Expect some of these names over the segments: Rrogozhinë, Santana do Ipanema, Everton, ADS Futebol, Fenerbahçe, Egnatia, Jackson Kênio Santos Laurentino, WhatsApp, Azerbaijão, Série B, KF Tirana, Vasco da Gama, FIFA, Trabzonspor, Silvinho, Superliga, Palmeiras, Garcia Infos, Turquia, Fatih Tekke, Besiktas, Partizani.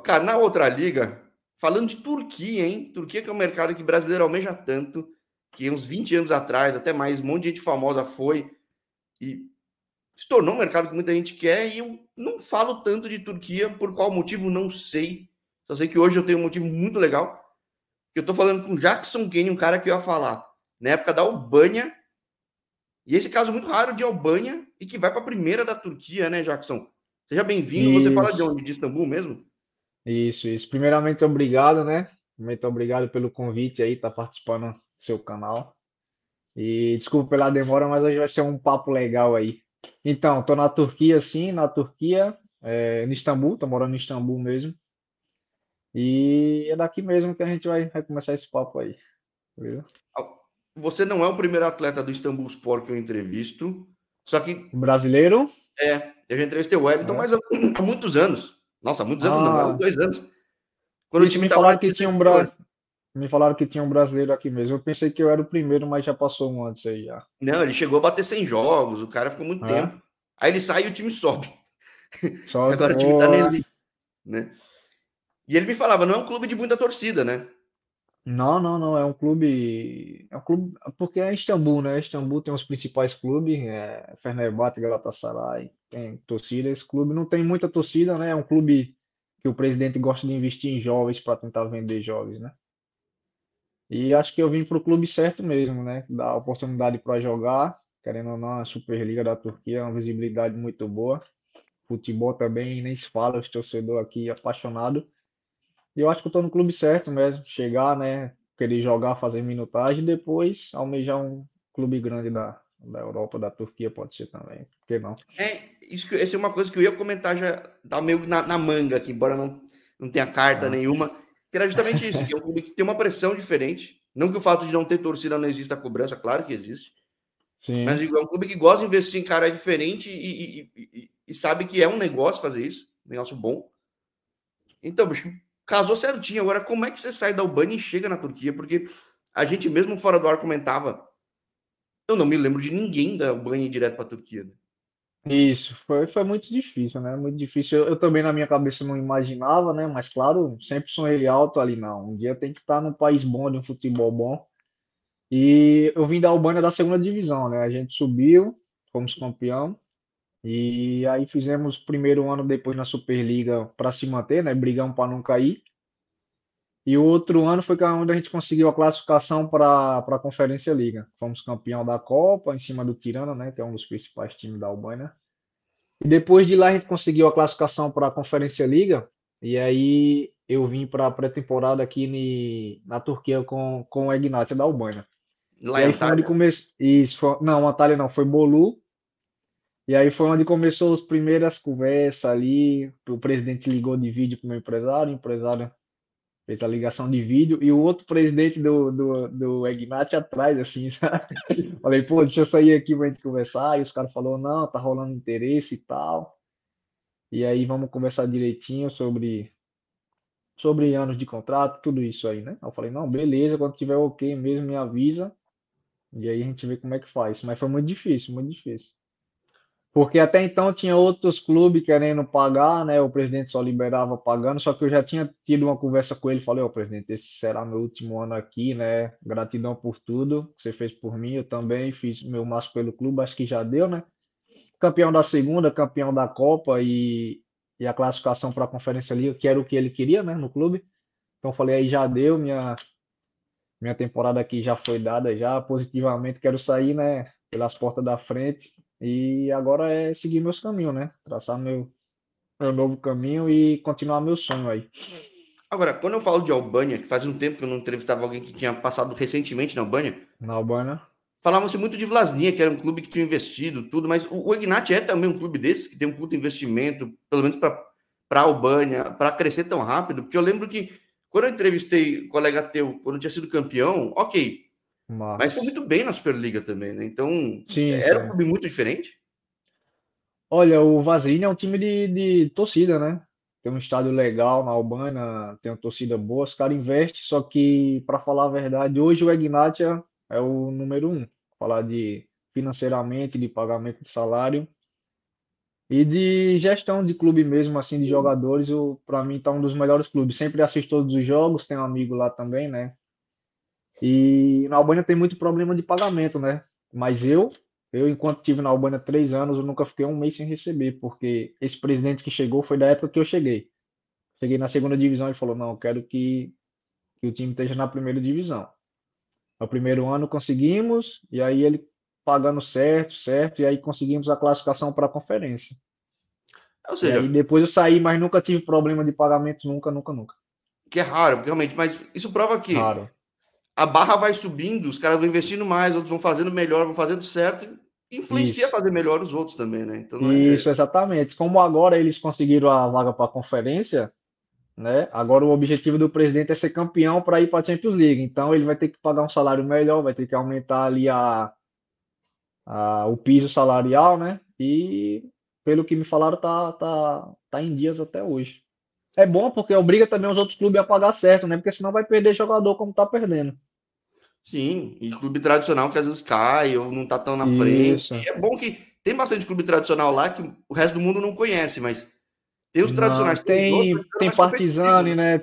canal Outra Liga, falando de Turquia, hein? Turquia que é um mercado que brasileiro almeja tanto, que uns 20 anos atrás, até mais, um monte de gente famosa foi e se tornou um mercado que muita gente quer, e eu não falo tanto de Turquia, por qual motivo, não sei. Só sei que hoje eu tenho um motivo muito legal, que eu tô falando com o Jackson Kênio, um cara que eu ia falar na época da Albânia, e esse caso muito raro de Albânia, e que vai para a primeira da Turquia, né, Jackson? Seja bem-vindo. Isso. Você fala de onde? De Istambul mesmo? Isso. Primeiramente, obrigado, né? Muito obrigado pelo convite aí, tá participando do seu canal. E desculpa pela demora, mas hoje vai ser um papo legal aí. Então, tô na Turquia, sim, no Istambul, tô morando em Istambul mesmo. E é daqui mesmo que a gente vai começar esse papo aí. Entendeu? Você não é o primeiro atleta do Istanbulspor que eu entrevisto, só que... Brasileiro? É, eu já entrevistei o Everton, mas há muitos anos. Nossa, há muitos anos não, há 2 anos. Quando o time tava... Me falaram que tinha um brasileiro aqui mesmo. Eu pensei que eu era o primeiro, mas já passou um antes aí. Já. Não, ele chegou a bater 100 jogos, o cara ficou muito tempo. Aí ele sai e o time sobe. Agora o time tá nele, né? E ele me falava, não é um clube de muita torcida, né? Não. É um clube... Porque é Istambul, né? Istambul tem os principais clubes, Fenerbahçe, Galatasaray, tem torcida. Esse clube não tem muita torcida, né? É um clube que o presidente gosta de investir em jovens para tentar vender jovens, né? E acho que eu vim para o clube certo mesmo, né? Dá oportunidade para jogar, querendo ou não, a Superliga da Turquia é uma visibilidade muito boa. Futebol também, nem se fala, os torcedores aqui apaixonados. E eu acho que eu tô no clube certo mesmo, chegar, né, querer jogar, fazer minutagem, depois almejar um clube grande da Europa, da Turquia, pode ser também, por que não? Essa é uma coisa que eu ia comentar, já tá meio na manga aqui, embora não tenha carta nenhuma, que era justamente isso, que é um clube que tem uma pressão diferente, não que o fato de não ter torcida não exista a cobrança, claro que existe, sim. Mas é um clube que gosta de investir em cara diferente e sabe que é um negócio fazer isso, um negócio bom. Então, bicho, casou certinho. Agora, como é que você sai da Albânia e chega na Turquia? Porque a gente mesmo fora do ar comentava, eu não me lembro de ninguém da Albânia ir direto para a Turquia. Né? Isso, foi muito difícil, né? Muito difícil. Eu também na minha cabeça não imaginava, né? Mas claro, sempre sonhei alto ali, não. Um dia tem que estar num país bom, de um futebol bom. E eu vim da Albânia da segunda divisão, né? A gente subiu, fomos campeão. E aí fizemos primeiro ano depois na Superliga para se manter, né? Brigamos para não cair. E o outro ano foi quando a gente conseguiu a classificação para a Conference League. Fomos campeão da Copa, em cima do Tirana, né? Que é um dos principais times da Albânia. E depois de lá a gente conseguiu a classificação para a Conference League. E aí eu vim para a pré-temporada aqui na Turquia com o Egnatia da Albânia. Lá em Antalya? Não, Antalya não, foi Bolu. E aí foi onde começou as primeiras conversas ali, o presidente ligou de vídeo para o empresário fez a ligação de vídeo, e o outro presidente do Egnatia atrás, assim, sabe? Falei, pô, deixa eu sair aqui para a gente conversar, e os caras falaram, não, tá rolando interesse e tal, e aí vamos conversar direitinho sobre anos de contrato, tudo isso aí, né? Eu falei, não, beleza, quando tiver ok mesmo, me avisa, e aí a gente vê como é que faz, mas foi muito difícil. Porque até então tinha outros clubes querendo pagar, né? O presidente só liberava pagando, só que eu já tinha tido uma conversa com ele, falei, presidente, esse será meu último ano aqui, né? Gratidão por tudo que você fez por mim, eu também fiz meu máximo pelo clube, acho que já deu, né? Campeão da segunda, campeão da Copa e a classificação para a Conferência League, que era o que ele queria, né? No clube. Então falei, aí já deu, minha temporada aqui já foi dada, já positivamente, quero sair, né? Pelas portas da frente. E agora é seguir meus caminhos, né? Traçar meu novo caminho e continuar meu sonho aí. Agora, quando eu falo de Albânia, que faz um tempo que eu não entrevistava alguém que tinha passado recentemente na Albânia. Falavam-se muito de Vllaznia, que era um clube que tinha investido, tudo. Mas o Egnatia é também um clube desse, que tem um puto investimento, pelo menos para Albânia, para crescer tão rápido. Porque eu lembro que quando eu entrevistei um colega teu, quando tinha sido campeão, ok. Mas foi muito bem na Superliga também, né? Então, sim, era um clube muito diferente? Olha, o Vllaznia é um time de torcida, né? Tem um estádio legal na Albânia, tem uma torcida boa, os caras investem, só que, para falar a verdade, hoje o Egnatia é o número 1. Falar de financeiramente, de pagamento de salário, E de gestão de clube mesmo, assim, de jogadores, para mim tá um dos melhores clubes. Sempre assisto todos os jogos, tem um amigo lá também, né? E na Albânia tem muito problema de pagamento, né? Mas eu enquanto tive na Albânia 3 anos, eu nunca fiquei um mês sem receber, porque esse presidente que chegou foi da época que eu cheguei. Cheguei na segunda divisão e falou, não, eu quero que o time esteja na primeira divisão. No primeiro ano conseguimos, e aí ele pagando certo, e aí conseguimos a classificação para a conferência. Ou seja, e aí depois eu saí, mas nunca tive problema de pagamento, nunca. Que é raro, realmente, mas isso prova que a barra vai subindo, os caras vão investindo mais, outros vão fazendo melhor, vão fazendo certo, e influencia a fazer melhor os outros também, né? Então, não é... Isso, exatamente. Como agora eles conseguiram a vaga para a conferência, né? Agora o objetivo do presidente é ser campeão para ir para a Champions League, então ele vai ter que pagar um salário melhor, vai ter que aumentar ali o piso salarial, né? E pelo que me falaram, tá em dias até hoje. É bom porque obriga também os outros clubes a pagar certo, né? Porque senão vai perder jogador como tá perdendo. Sim, e clube tradicional que às vezes cai ou não tá tão na frente. E é bom que tem bastante clube tradicional lá que o resto do mundo não conhece, mas... Tem os tradicionais. Tem Partizani, né?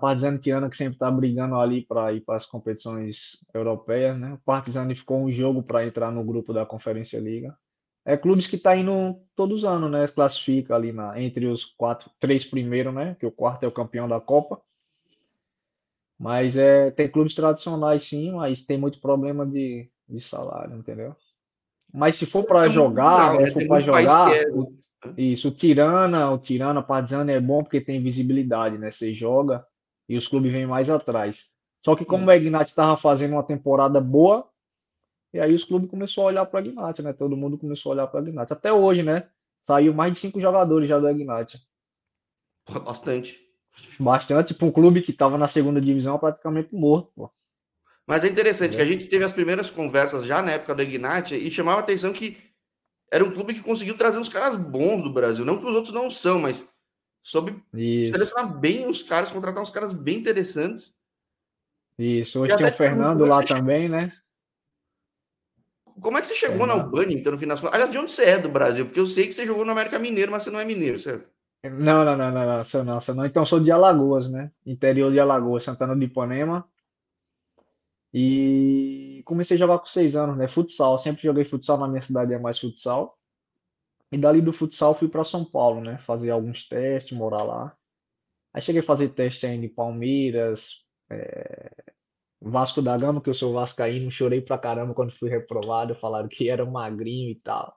Partizani Tirana, que sempre tá brigando ali para ir para as competições europeias, né? O Partizani ficou um jogo para entrar no grupo da Conferência Liga. É clubes que tá indo todos os anos, né? Classifica ali entre os 3 primeiros, né? Que o quarto é o campeão da Copa. Mas tem clubes tradicionais, sim, mas tem muito problema de salário, entendeu? Mas se for para jogar, Isso, o Tirana, Partizani é bom porque tem visibilidade, né? Você joga e os clubes vêm mais atrás. Só que como o Egnatia estava fazendo uma temporada boa, e aí os clubes começaram a olhar para o Egnatia, né? Todo mundo começou a olhar para o Egnatia. Até hoje, né? Saiu mais de 5 jogadores já do Egnatia. Bastante. Bastante para um clube que estava na segunda divisão praticamente morto, pô. Mas é interessante que a gente teve as primeiras conversas já na época do Egnatia e chamava a atenção que era um clube que conseguiu trazer uns caras bons do Brasil. Não que os outros não são, mas soube selecionar bem os caras, contratar uns caras bem interessantes. Isso, hoje tem o Fernando lá também, né? Como é que você chegou na Albânia, então, no final das contas? Aliás, de onde você é do Brasil? Porque eu sei que você jogou no América Mineiro, mas você não é mineiro, certo? Não. Então, eu sou de Alagoas, né? Interior de Alagoas, Santana do Ipanema. E comecei a jogar com 6 anos, né? Futsal, sempre joguei futsal, na minha cidade é mais futsal. E dali do futsal fui para São Paulo, né? Fazer alguns testes, morar lá. Aí cheguei a fazer teste ainda em Palmeiras, Vasco da Gama, que eu sou vascaíno, chorei pra caramba quando fui reprovado, falaram que era magrinho e tal.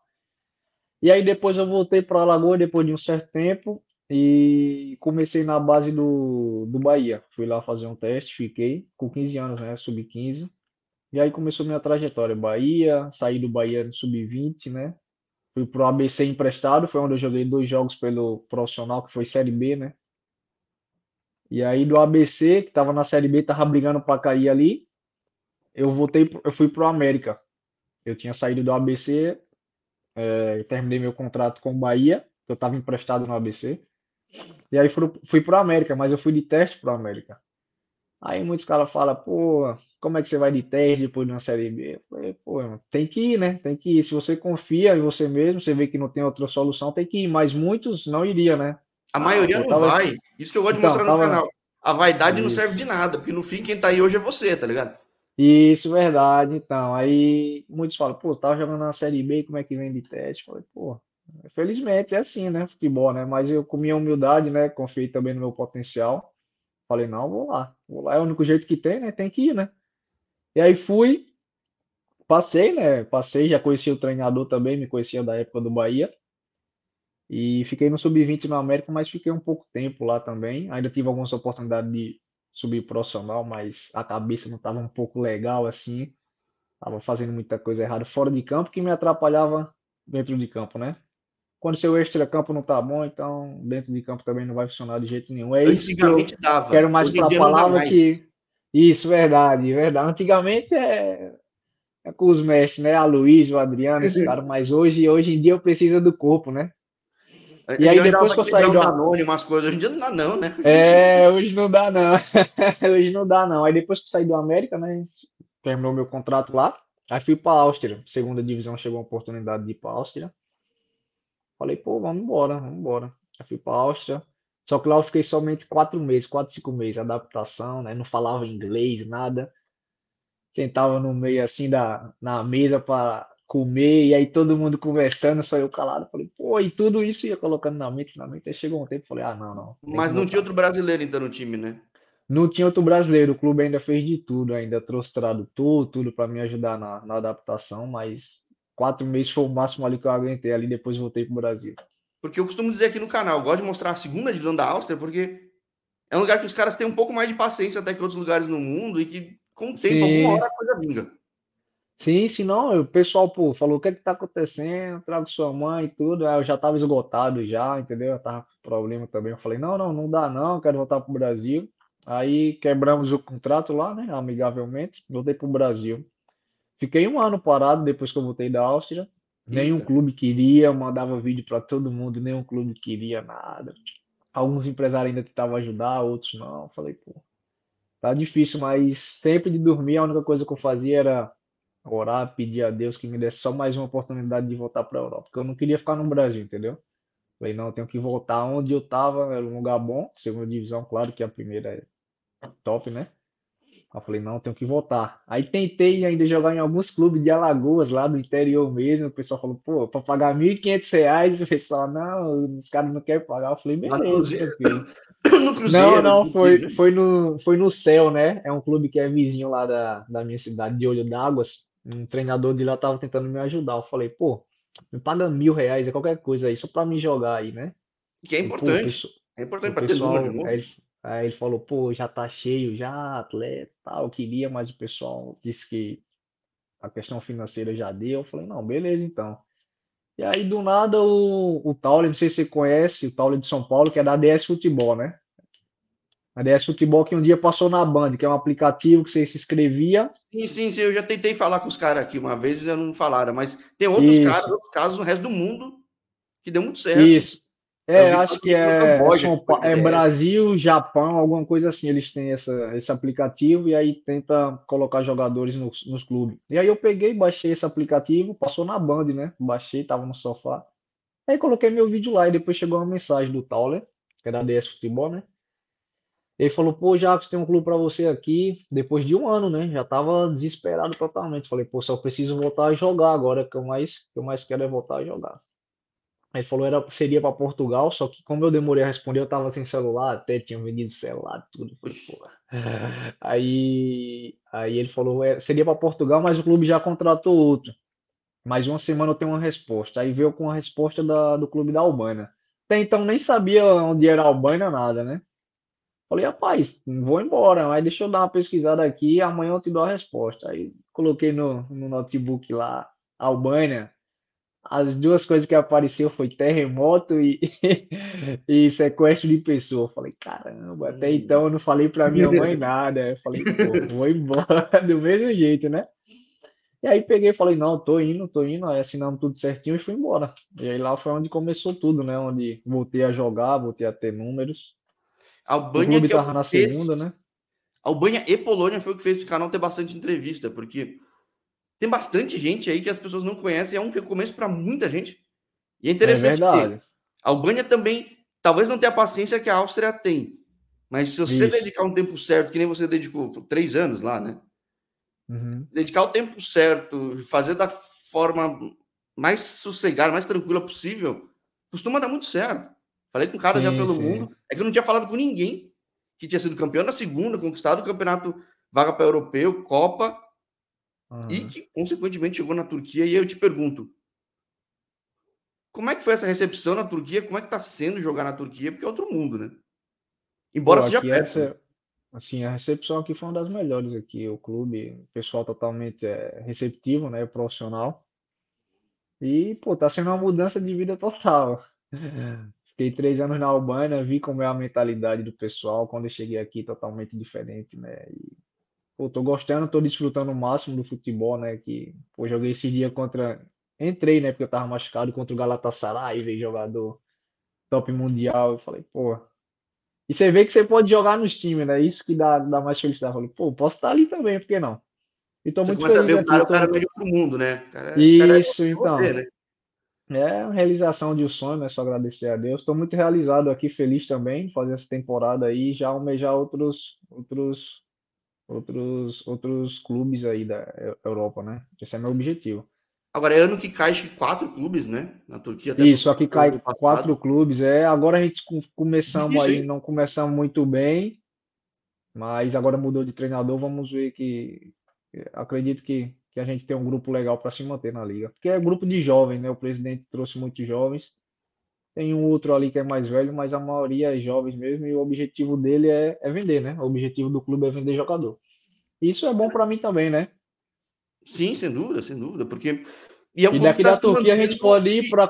E aí depois eu voltei para Alagoas depois de um certo tempo e comecei na base do Bahia. Fui lá fazer um teste, fiquei com 15 anos, né? Sub-15. E aí começou minha trajetória. Bahia, saí do Bahia no Sub-20, né? Fui pro ABC emprestado, foi onde eu joguei 2 jogos pelo profissional, que foi Série B, né? E aí do ABC, que tava na Série B, tava brigando pra cair ali, eu fui pro América. Eu tinha saído do ABC, terminei meu contrato com o Bahia, que eu tava emprestado no ABC. E aí fui pro América, mas eu fui de teste pro América. Aí muitos caras falam, pô, como é que você vai de teste depois de uma Série B? Eu falei, pô, tem que ir, né? Tem que ir. Se você confia em você mesmo, você vê que não tem outra solução, tem que ir. Mas muitos não iriam, né? A maioria não vai. Isso que eu gosto de mostrar no canal. A vaidade não serve de nada, porque no fim quem tá aí hoje é você, tá ligado? Isso, verdade. Então, aí muitos falam, pô, tava jogando na Série B, como é que vem de teste? Eu falei, pô, felizmente é assim, né? Futebol, né? Mas eu, com minha humildade, né? Confiei também no meu potencial. Falei, não, vou lá. É o único jeito que tem, né? Tem que ir, né? E aí fui, passei, né? Passei, já conheci o treinador também, me conhecia da época do Bahia. E fiquei no Sub-20 no América, mas fiquei um pouco tempo lá também. Ainda tive algumas oportunidades de subir profissional, mas a cabeça não estava um pouco legal, assim. Tava fazendo muita coisa errada fora de campo, que me atrapalhava dentro de campo, né? Quando seu extra-campo não tá bom, então dentro de campo também não vai funcionar de jeito nenhum. É isso que eu quero mais pra palavra que... Isso, verdade. Antigamente é com os mestres, né? A Luiz, o Adriano, esse cara. Mas hoje em dia eu preciso do corpo, né? E aí depois que eu saí do Danone, umas coisas, hoje em dia não dá não, né? Hoje não dá não. Aí depois que eu saí do América, né? Terminou meu contrato lá. Aí fui pra Áustria. Segunda divisão chegou a oportunidade de ir pra Áustria. Falei, pô, vamos embora. Já fui pra Áustria. Só que lá eu fiquei somente 4 meses, 4, 5 meses, adaptação, né? Não falava inglês, nada. Sentava no meio, assim, na mesa para comer, e aí todo mundo conversando, só eu calado. Falei, pô, e tudo isso ia colocando na mente. Aí chegou um tempo e falei, ah, não. Mas não tinha outro brasileiro ainda no time, né? Não tinha outro brasileiro. O clube ainda fez de tudo, ainda trouxe tradutor, tudo para me ajudar na adaptação, mas 4 meses foi o máximo ali que eu aguentei. Ali depois voltei pro Brasil. Porque eu costumo dizer aqui no canal, eu gosto de mostrar a segunda divisão da Áustria, porque é um lugar que os caras têm um pouco mais de paciência até que outros lugares no mundo, e que com o tempo, alguma hora a coisa vinga. Sim, senão o pessoal, pô, falou, o que é que tá acontecendo? Trago sua mãe e tudo. Aí eu já tava esgotado já, entendeu? Eu tava com problema também. Eu falei, não dá não, quero voltar pro Brasil. Aí quebramos o contrato lá, né, amigavelmente, voltei pro Brasil. Fiquei 1 ano parado depois que eu voltei da Áustria. Nenhum clube queria, mandava vídeo para todo mundo, nenhum clube queria nada. Alguns empresários ainda tentavam ajudar, outros não. Falei, pô, tá difícil, mas sempre de dormir a única coisa que eu fazia era orar, pedir a Deus que me desse só mais uma oportunidade de voltar para a Europa, porque eu não queria ficar no Brasil, entendeu? Falei, não, eu tenho que voltar onde eu tava, era um lugar bom, segunda divisão, claro que a primeira é top, né? Eu falei, não, tenho que voltar. Aí tentei ainda jogar em alguns clubes de Alagoas, lá do interior mesmo. O pessoal falou, pô, pra pagar R$1.500. O pessoal, não, os caras não querem pagar. Eu falei, beleza. No Cruzeiro. Não, foi no Céu, né? É um clube que é vizinho lá da minha cidade, de Olho d'Água. Um treinador de lá tava tentando me ajudar. Eu falei, pô, me paga R$1.000, é qualquer coisa aí, só pra me jogar aí, né? Que é importante. Pô, pessoal, é importante pra ter número de novo. Aí ele falou, pô, já tá cheio, já, atleta, tal, queria, mas o pessoal disse que a questão financeira já deu. Eu falei, não, beleza, então. E aí, do nada, o Taule, não sei se você conhece, o Taule de São Paulo, que é da ADS Futebol, né? A ADS Futebol que um dia passou na Band, que é um aplicativo que você se inscrevia. Sim, eu já tentei falar com os caras aqui uma vez, eles não falaram, mas tem outros caras, outros casos no resto do mundo que deu muito certo. Isso. É, acho que é Brasil, Japão, alguma coisa assim. Eles têm esse aplicativo e aí tenta colocar jogadores nos clubes. E aí eu peguei, baixei esse aplicativo, passou na Band, né? Baixei, tava no sofá. Aí coloquei meu vídeo lá e depois chegou uma mensagem do Tauler, que era da ADS Futebol, né? Ele falou, pô, Jacques, tem um clube pra você aqui. Depois de 1 ano, né? Já tava desesperado totalmente. Falei, pô, só preciso voltar a jogar agora, que eu mais quero é voltar a jogar. Ele falou que seria para Portugal, só que como eu demorei a responder, eu tava sem celular, até tinha vendido celular, tudo. Aí ele falou, seria para Portugal, mas o clube já contratou outro. Mais uma semana eu tenho uma resposta. Aí veio com a resposta do clube da Albânia. Até então nem sabia onde era a Albânia, nada, né? Falei, rapaz, vou embora, mas deixa eu dar uma pesquisada aqui, amanhã eu te dou a resposta. Aí coloquei no notebook lá, Albânia. As 2 coisas que apareceu foi terremoto e sequestro de pessoa. Falei, caramba, até então eu não falei pra minha mãe nada. Eu falei, pô, vou embora do mesmo jeito, né? E aí peguei e falei, não, tô indo. Aí assinamos tudo certinho e fui embora. E aí lá foi onde começou tudo, né? Onde voltei a jogar, voltei a ter números. A Albânia, o clube tava na segunda, né? Albânia e Polônia foi o que fez esse canal ter bastante entrevista, porque... tem bastante gente aí que as pessoas não conhecem. É um recomeço para muita gente. E é interessante ter. A Albânia também, talvez não tenha a paciência que a Áustria tem. Mas se você dedicar um tempo certo, que nem você dedicou 3 anos lá, né? Uhum. Dedicar o tempo certo, fazer da forma mais sossegada, mais tranquila possível, costuma dar muito certo. Falei com um cara mundo. É que eu não tinha falado com ninguém que tinha sido campeão na segunda, conquistado o campeonato, vaga para europeu, Copa. E que, consequentemente, chegou na Turquia. E aí eu te pergunto, como é que foi essa recepção na Turquia? Como é que tá sendo jogar na Turquia? Porque é outro mundo, né? Embora seja perto. Assim, a recepção aqui foi uma das melhores aqui. O clube, o pessoal totalmente receptivo, né? Profissional. E, pô, tá sendo uma mudança de vida total. Fiquei 3 anos na Albânia, vi como é a mentalidade do pessoal. Quando eu cheguei aqui, totalmente diferente, né? E... pô, tô gostando, tô desfrutando o máximo do futebol, né, que, pô, joguei esse dia entrei, né, porque eu tava machucado, contra o Galatasaray, veio jogador top mundial, eu falei, pô, e você vê que você pode jogar nos times, né, isso que dá mais felicidade, eu falei, pô, posso estar ali também, por que não? E tô muito feliz. Você começa a ver o cara meio pro mundo, né? Cara, isso, então. Você, né? É a realização de um sonho, né? Só agradecer a Deus. Estou muito realizado aqui, feliz também de fazer essa temporada aí e já almejar outros clubes aí da Europa, né? Esse é meu objetivo. Agora é ano que cai 4 clubes, né? Na Turquia. Isso, aqui cai 4 clubes. Agora a gente começamos aí, não começamos muito bem, mas agora mudou de treinador. Vamos ver que... Acredito que a gente tem um grupo legal para se manter na liga. Porque é grupo de jovens, né? O presidente trouxe muitos jovens. Tem um outro ali que é mais velho, mas a maioria é jovens mesmo. E o objetivo dele é vender, né? O objetivo do clube é vender jogador. Isso é bom para mim também, né? Sim, sem dúvida, porque... E daqui da Turquia a gente pode ir para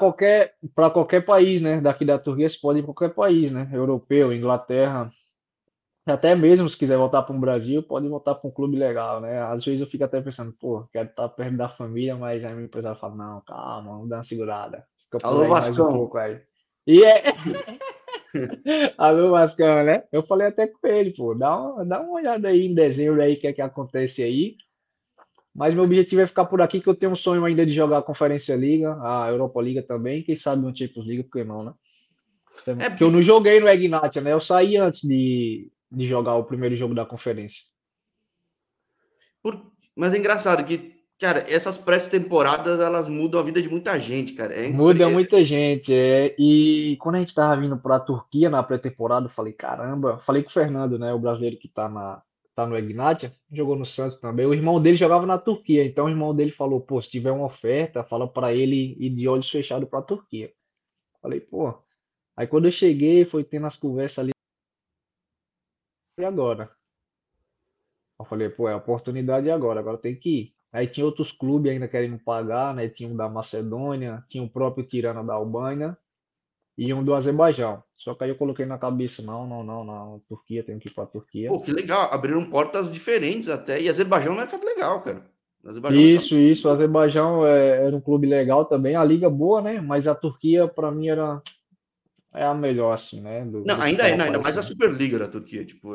qualquer país, né? Daqui da Turquia você pode ir para qualquer país, né? Europeu, Inglaterra, até mesmo se quiser voltar para o Brasil, pode voltar para um clube legal, né? Às vezes eu fico até pensando, pô, quero estar perto da família, mas aí o empresário fala, não, calma, vamos dar uma segurada. Fica alô, Vascão. Um pouco aí. E alô, Vascão, né? Eu falei até com ele, pô, dá uma olhada aí em dezembro aí, o que é que acontece aí. Mas meu objetivo é ficar por aqui, que eu tenho um sonho ainda de jogar a Conferência Liga, a Europa Liga também, quem sabe um Champions League, porque não, né? Porque eu não joguei no Egnatia, né? Eu saí antes de jogar o primeiro jogo da conferência. Mas é engraçado que, cara, essas pré-temporadas, elas mudam a vida de muita gente, cara. Muda muita gente, E quando a gente tava vindo pra Turquia na pré-temporada, eu falei, caramba, falei com o Fernando, né? O brasileiro que tá no Egnatia, jogou no Santos também, o irmão dele jogava na Turquia, então o irmão dele falou, pô, se tiver uma oferta, fala pra ele ir de olhos fechados pra Turquia. Falei, pô. Aí quando eu cheguei, foi tendo as conversas ali, e agora? Eu falei, pô, é a oportunidade agora tem que ir. Aí tinha outros clubes ainda querendo pagar, né? Tinha um da Macedônia, tinha o próprio Tirana da Albânia e um do Azerbaijão. Só que aí eu coloquei na cabeça, não, Turquia, tenho que ir pra Turquia. Pô, que legal, abriram portas diferentes até, e Azerbaijão é um mercado legal, cara. Isso, o Azerbaijão era um clube legal também, a liga boa, né? Mas a Turquia, pra mim, é a melhor, assim, né? Ainda mais a Superliga da Turquia, tipo...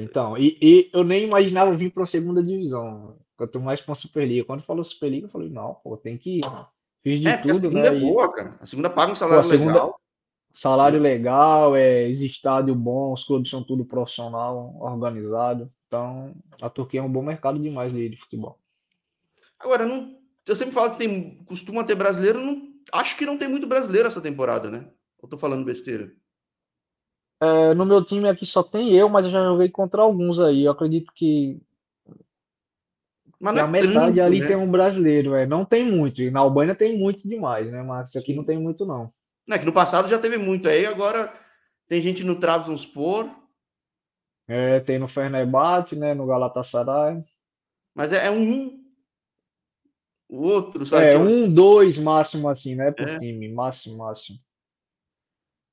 Então, e eu nem imaginava vir para a segunda divisão, quanto mais para a Superliga. Quando falou Superliga, eu falei, não, pô, tem que ir. Fiz de tudo, né? A segunda é boa, cara. A segunda paga um salário legal. Salário legal, existe estádio bom, os clubes são tudo profissional, organizado. Então, a Turquia é um bom mercado demais de futebol. Agora, eu sempre falo que costuma ter brasileiro, acho que não tem muito brasileiro essa temporada, né? Eu tô falando besteira? No meu time aqui só tem eu, mas eu já joguei contra alguns aí. Eu acredito que... Mas não é a metade tanto, ali, né? Tem um brasileiro. Não tem muito. E na Albânia tem muito demais, né? Mas isso aqui não tem muito, não. Não, é que no passado já teve muito. Aí agora tem gente no Trabzonspor. Tem no Fenerbahçe, né? No Galatasaray. Mas é um... O outro, sabe? Dois máximo, assim, né? Por time. Máximo.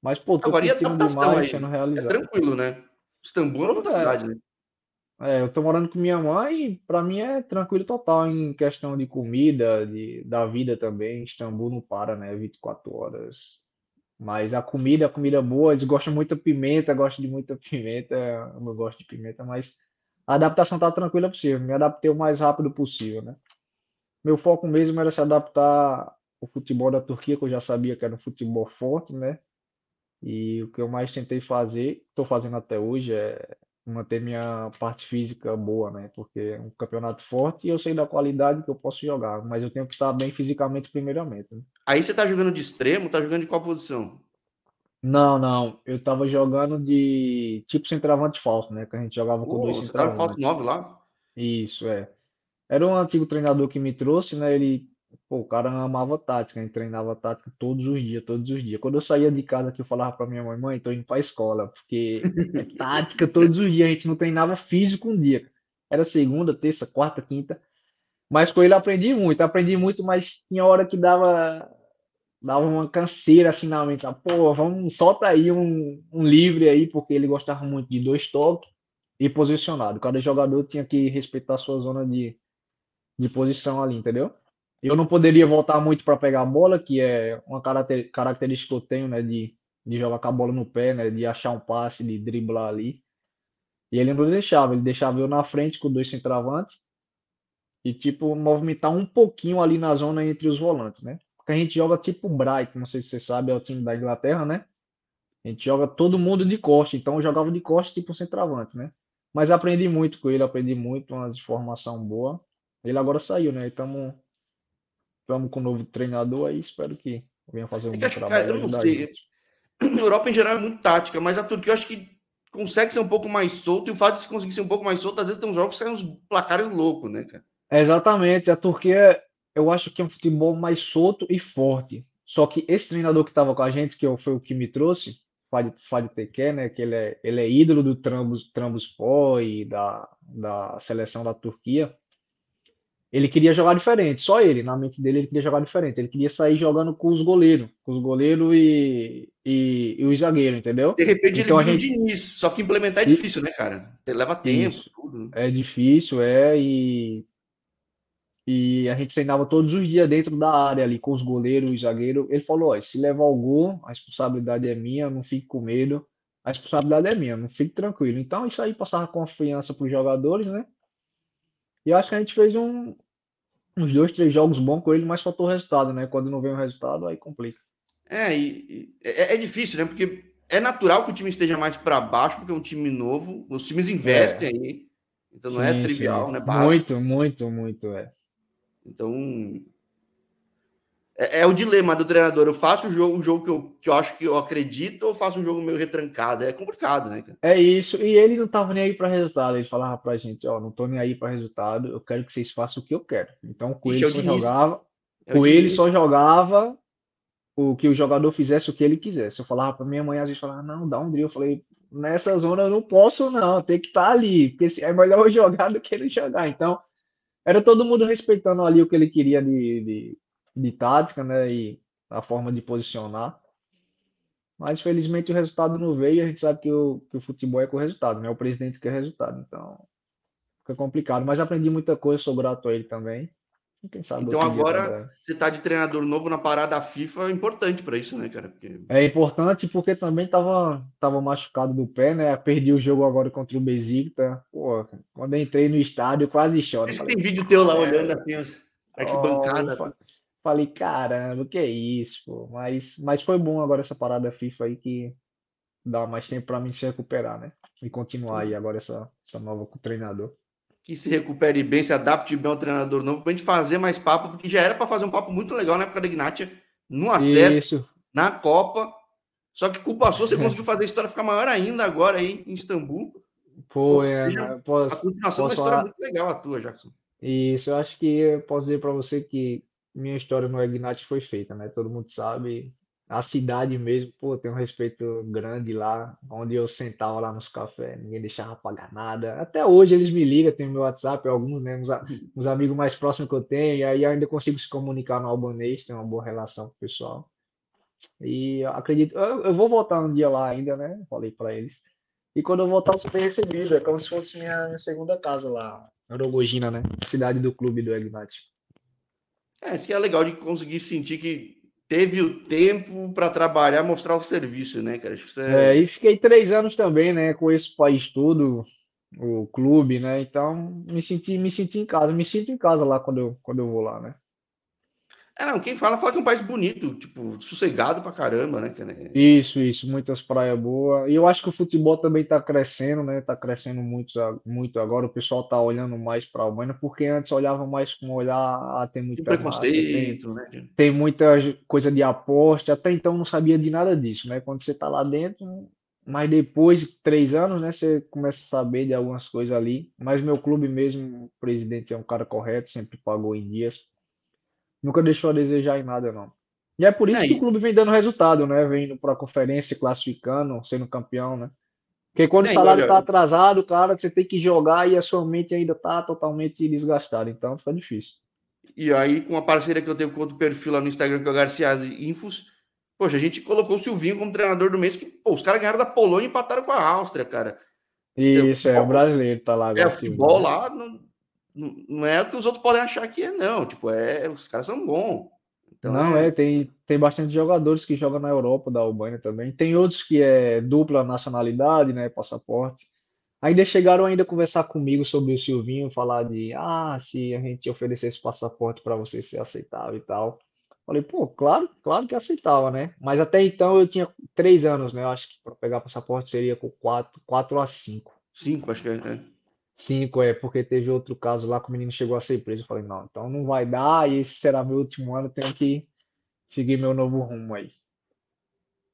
Mas, pô, tô curtindo demais sendo realizado. Tranquilo, né? Istambul é outra cidade, né? Eu tô morando com minha mãe e pra mim é tranquilo total em questão de comida, da vida também. Istambul não para, né? 24 horas. Mas a comida boa, eles gostam muito da pimenta, gostam de muita pimenta. Eu não gosto de pimenta, mas a adaptação tá tranquila possível. Me adaptei o mais rápido possível, né? Meu foco mesmo era se adaptar ao futebol da Turquia, que eu já sabia que era um futebol forte, né? E o que eu mais tentei fazer, estou fazendo até hoje, é manter minha parte física boa, né? Porque é um campeonato forte e eu sei da qualidade que eu posso jogar, mas eu tenho que estar bem fisicamente primeiramente, né? Aí você está jogando de extremo? Está jogando de qual posição? Não. Eu estava jogando de tipo centroavante falso, né? Que a gente jogava com dois centroavantes. Você estava falso 9 lá? Isso, Era um antigo treinador que me trouxe, né? Ele... Pô, o cara amava tática, ele treinava tática todos os dias. Quando eu saía de casa aqui, eu falava pra minha mãe, tô indo pra escola, porque é tática todos os dias, a gente não treinava físico um dia. Era segunda, terça, quarta, quinta, mas com ele eu aprendi muito, mas tinha hora que dava uma canseira assim na mente, pô, solta aí um livre aí, porque ele gostava muito de 2 toques e posicionado. Cada jogador tinha que respeitar a sua zona de posição ali, entendeu? Eu não poderia voltar muito para pegar a bola, que é uma característica que eu tenho, né, de jogar com a bola no pé, né, de achar um passe, de driblar ali. E ele não deixava, eu na frente com 2 centroavantes e, tipo, movimentar um pouquinho ali na zona entre os volantes, né? Porque a gente joga tipo Brighton, não sei se você sabe, é o time da Inglaterra, né? A gente joga todo mundo de costa, então eu jogava de costa tipo um centroavante, né? Mas aprendi muito com ele, aprendi muito, uma formação boa. Ele agora saiu, né? Estamos com um novo treinador aí, espero que venha fazer um bom trabalho. Cara, eu não sei. Na Europa, em geral, é muito tática, mas a Turquia eu acho que consegue ser um pouco mais solto, e o fato de se conseguir ser um pouco mais solto, às vezes tem uns jogos que saem uns placares loucos, né, cara? É, exatamente, a Turquia eu acho que é um futebol mais solto e forte. Só que esse treinador que estava com a gente, que foi o que me trouxe, Fatih Tekke, né, que ele é ídolo do Trabzonspor e da seleção da Turquia. Ele queria jogar diferente, só ele, na mente dele ele queria jogar diferente, ele queria sair jogando com os goleiros e os zagueiros, entendeu? De repente então, ele viu o Diniz, só que implementar é difícil, né, cara? Leva tempo, isso. Tudo. É difícil, e a gente treinava todos os dias dentro da área ali, com os goleiros, os zagueiros. Ele falou, ó, se levar o gol, a responsabilidade é minha, não fique com medo, a responsabilidade é minha, não fique tranquilo. Então isso aí passava confiança para os jogadores, né? E acho que a gente fez uns 2, 3 jogos bons com ele, mas faltou o resultado, né? Quando não vem o resultado, aí complica. É difícil, né? Porque é natural que o time esteja mais para baixo, porque é um time novo, os times investem aí. Então não é trivial, né? Básico. Muito, é. Então, é o dilema do treinador. Eu faço o jogo que eu acho que eu acredito, ou faço um jogo meio retrancado. É complicado, né, cara? É isso. E ele não tava nem aí para resultado. Ele falava pra gente, ó, não tô nem aí para resultado. Eu quero que vocês façam o que eu quero. Então, com ele só jogava o que o jogador fizesse o que ele quisesse. Eu falava pra minha mãe, às vezes falava, não, dá um drible. Eu falei, nessa zona eu não posso, não. Tem que estar ali. Porque é melhor eu jogar do que ele jogar. Então, era todo mundo respeitando ali o que ele queria de tática, né, e a forma de posicionar, mas felizmente o resultado não veio, e a gente sabe que o futebol é com resultado, né, o presidente quer resultado, então fica complicado, mas aprendi muita coisa, sou grato a ele também, e quem sabe... Então agora você tá de treinador novo na parada da FIFA, é importante para isso, né, cara? Porque... É importante porque também tava machucado do pé, né, perdi o jogo agora contra o Besiktas, pô, quando eu entrei no estádio quase choro. Esse tem vídeo teu lá olhando assim, arquibancada... Falei, caramba, que é isso, pô. Mas foi bom agora essa parada FIFA aí que dá mais tempo pra mim se recuperar, né? E continuar aí agora essa nova com o treinador. Que se recupere bem, se adapte bem ao treinador novo pra gente fazer mais papo, porque já era pra fazer um papo muito legal na época da Egnatia, no acesso, isso. Na Copa. Só que culpa sua, você conseguiu fazer a história ficar maior ainda agora aí em Istambul. Pô, a continuação da história é muito legal a tua, Jackson. Isso, eu acho que eu posso dizer pra você que minha história no Egnatia foi feita, né? Todo mundo sabe. A cidade mesmo, pô, tem um respeito grande lá, onde eu sentava lá nos cafés, ninguém deixava pagar nada. Até hoje eles me ligam, tem meu WhatsApp, alguns, né? Uns amigos mais próximos que eu tenho, e aí ainda consigo se comunicar no albanês, tem uma boa relação com o pessoal. E eu acredito, eu vou voltar um dia lá ainda, né? Falei pra eles. E quando eu voltar, eu sou bem recebido, é como se fosse minha segunda casa lá, Rrogozhinë, né? Cidade do clube do Egnatia. Isso que é legal de conseguir sentir que teve o tempo para trabalhar, mostrar o serviço, né, cara? Acho que e fiquei 3 anos também, né, com esse país todo, o clube, né? Então, me sinto em casa lá quando eu vou lá, né? Quem fala que é um país bonito, tipo, sossegado pra caramba, né, cara? Isso, muitas praias boas. E eu acho que o futebol também tá crescendo, né? Tá crescendo muito agora. O pessoal tá olhando mais pra Albânia, porque antes olhava mais com um olhar... tem muito preconceito, né? Tem muita coisa de aposta. Até então não sabia de nada disso, né? Quando você tá lá dentro... Mas depois de 3 anos, né, você começa a saber de algumas coisas ali. Mas meu clube mesmo, o presidente é um cara correto, sempre pagou em dias. Nunca deixou a desejar em nada, não. E é por isso que o clube vem dando resultado, né? Vem indo pra conferência, classificando, sendo campeão, né? Porque quando o salário tá atrasado, cara, você tem que jogar e a sua mente ainda tá totalmente desgastada. Então fica difícil. E aí, com a parceria que eu tenho com outro perfil lá no Instagram, que é o Garcia Infos, poxa, a gente colocou o Silvinho como treinador do mês, que os caras ganharam da Polônia e empataram com a Áustria, cara. Isso, o brasileiro tá lá. O futebol lá... Não é o que os outros podem achar que é, não. Tipo, os caras são bons. Então, tem bastante jogadores que jogam na Europa, da Albânia também. Tem outros que é dupla nacionalidade, né, passaporte. Ainda chegaram a conversar comigo sobre o Silvinho, falar se a gente oferecesse passaporte para você ser aceitável e tal. Falei, pô, claro, claro que aceitava, né? Mas até então eu tinha 3 anos, né? Eu acho que para pegar passaporte seria com 4 a 5. 5, acho que é. 5, é, porque teve outro caso lá que o menino chegou a ser preso. Eu falei, não, então não vai dar, e esse será meu último ano, tenho que seguir meu novo rumo aí.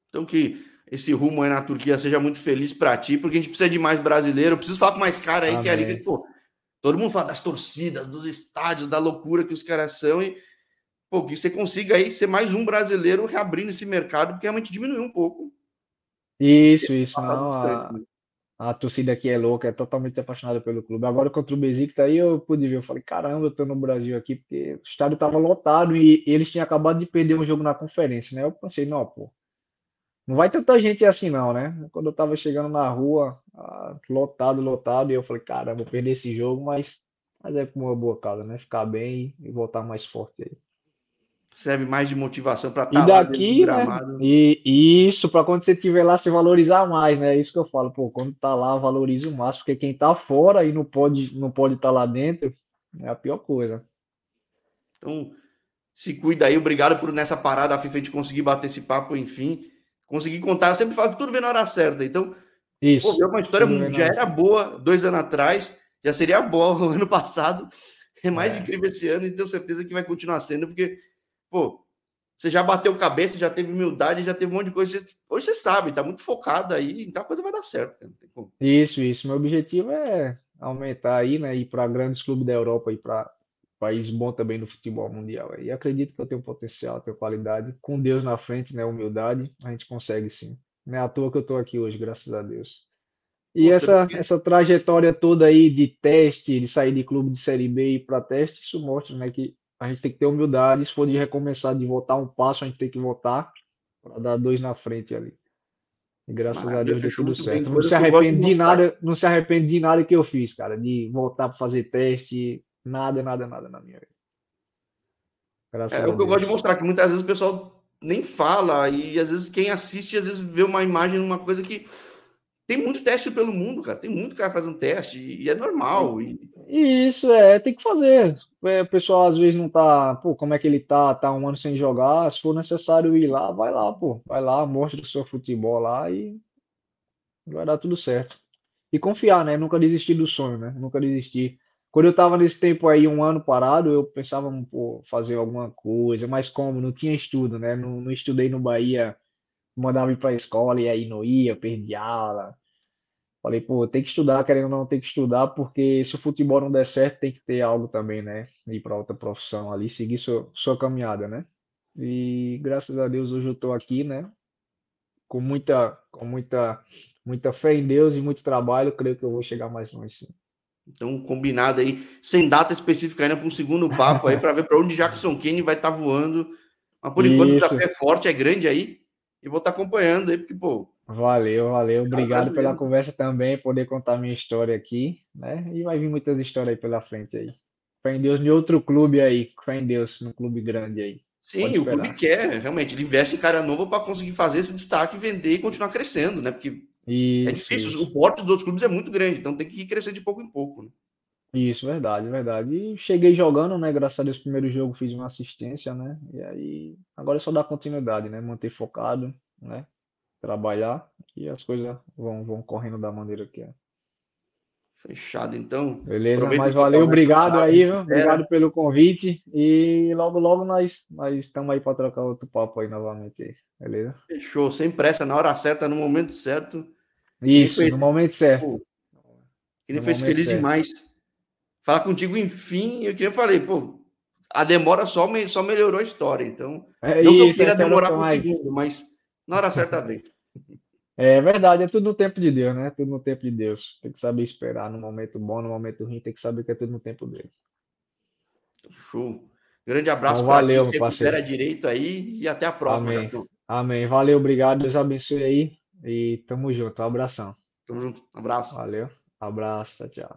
Então que esse rumo aí na Turquia seja muito feliz para ti, porque a gente precisa de mais brasileiro, eu preciso falar com mais cara aí, amém. Que é a liga, pô, todo mundo fala das torcidas, dos estádios, da loucura que os caras são, e pô, que você consiga aí ser mais um brasileiro reabrindo esse mercado, porque realmente diminuiu um pouco. Isso, não, distante, né? A torcida aqui é louca, é totalmente apaixonada pelo clube. Agora contra o Besiktas aí eu pude ver, eu falei, caramba, eu tô no Brasil aqui, porque o estádio tava lotado e eles tinham acabado de perder um jogo na conferência, né? Eu pensei, não, pô, não vai tanta gente assim não, né? Quando eu tava chegando na rua, lotado, e eu falei, cara, vou perder esse jogo, mas é uma boa causa, né? Ficar bem e voltar mais forte aí. Serve mais de motivação para estar lá dentro do gramado. Né? E isso, para quando você estiver lá, se valorizar mais, né? É isso que eu falo, pô, quando tá lá, valoriza o máximo, porque quem tá fora e não pode tá lá dentro, é a pior coisa. Então, se cuida aí, obrigado por nessa parada, a FIFA, a gente conseguir bater esse papo, enfim, conseguir contar, eu sempre falo que tudo vem na hora certa, então, isso, pô, uma história já era boa 2 anos atrás, já seria boa o ano passado, é mais incrível esse ano, e tenho certeza que vai continuar sendo, porque pô, você já bateu cabeça, já teve humildade, já teve um monte de coisa. Hoje você sabe, tá muito focado aí, então a coisa vai dar certo. Cara. Isso. Meu objetivo é aumentar aí, né? Ir para grandes clubes da Europa, ir para país bom também no futebol mundial. E acredito que eu tenho potencial, tenho qualidade. Com Deus na frente, né? Humildade, a gente consegue sim. Não é à toa que eu tô aqui hoje, graças a Deus. E essa trajetória toda aí de teste, de sair de clube de Série B e ir para teste, isso mostra, né? Que a gente tem que ter humildade, se for de recomeçar, de voltar um passo, a gente tem que voltar para dar 2 na frente ali. E graças a Deus deu tudo certo. Não se arrepende de nada que eu fiz, cara, de voltar para fazer teste, nada na minha vida. Graças a Deus. É o que eu gosto de mostrar, que muitas vezes o pessoal nem fala, e às vezes quem assiste, às vezes vê uma imagem, uma coisa que... Tem muito teste pelo mundo, cara. Tem muito cara fazendo teste e é normal. E isso, tem que fazer. O pessoal às vezes não tá... Pô, como é que ele tá? Tá um ano sem jogar. Se for necessário ir lá, vai lá, pô. Vai lá, mostra o seu futebol lá e vai dar tudo certo. E confiar, né? Nunca desistir do sonho, né? Nunca desistir. Quando eu tava nesse tempo aí, 1 ano parado, eu pensava, pô, fazer alguma coisa. Mas como? Não tinha estudo, né? Não estudei no Bahia... Mandava ir para a escola e aí não ia, perdi aula. Falei, pô, tem que estudar, querendo ou não, tem que estudar, porque se o futebol não der certo, tem que ter algo também, né? Ir para outra profissão ali, seguir sua caminhada, né? E graças a Deus hoje eu estou aqui, né? Com muita fé em Deus e muito trabalho, creio que eu vou chegar mais longe, sim. Então, combinado aí, sem data específica ainda, para um segundo papo aí, para ver para onde Jackson Kênio vai estar voando. Mas por enquanto o desafio é forte, é grande aí. E vou estar acompanhando aí, porque, pô... Valeu. Obrigado pela conversa também, poder contar minha história aqui, né? E vai vir muitas histórias aí pela frente aí. Fé em Deus de outro clube aí. Fé em Deus num clube grande aí. Sim, o clube quer, realmente. Ele investe em cara novo para conseguir fazer esse destaque, vender e continuar crescendo, né? Porque isso, é difícil. Isso. O porte dos outros clubes é muito grande, então tem que crescer de pouco em pouco, né? Isso, verdade. E cheguei jogando, né? Graças a Deus, primeiro jogo fiz uma assistência, né? E aí, agora é só dar continuidade, né? Manter focado, né? Trabalhar e as coisas vão correndo da maneira que é. Fechado, então. Beleza, aproveita, mas valeu, obrigado aí, viu? Obrigado pelo convite. E logo nós estamos aí para trocar outro papo aí novamente, beleza? Fechou, sem pressa, na hora certa, no momento certo. Isso, no momento certo. Ele fez feliz demais. Falar contigo, enfim, eu falei, pô, a demora só melhorou a história, então, não que eu queira demorar contigo, mas na hora certa vem. É verdade, é tudo no tempo de Deus, né? Tudo no tempo de Deus, tem que saber esperar no momento bom, no momento ruim, tem que saber que é tudo no tempo dele. Show, grande abraço, então, valeu, pra ti, recupera direito aí e até a próxima. Amém, valeu, obrigado, Deus abençoe aí e tamo junto, um abração. Tamo junto, abraço. Valeu, abraço, tchau.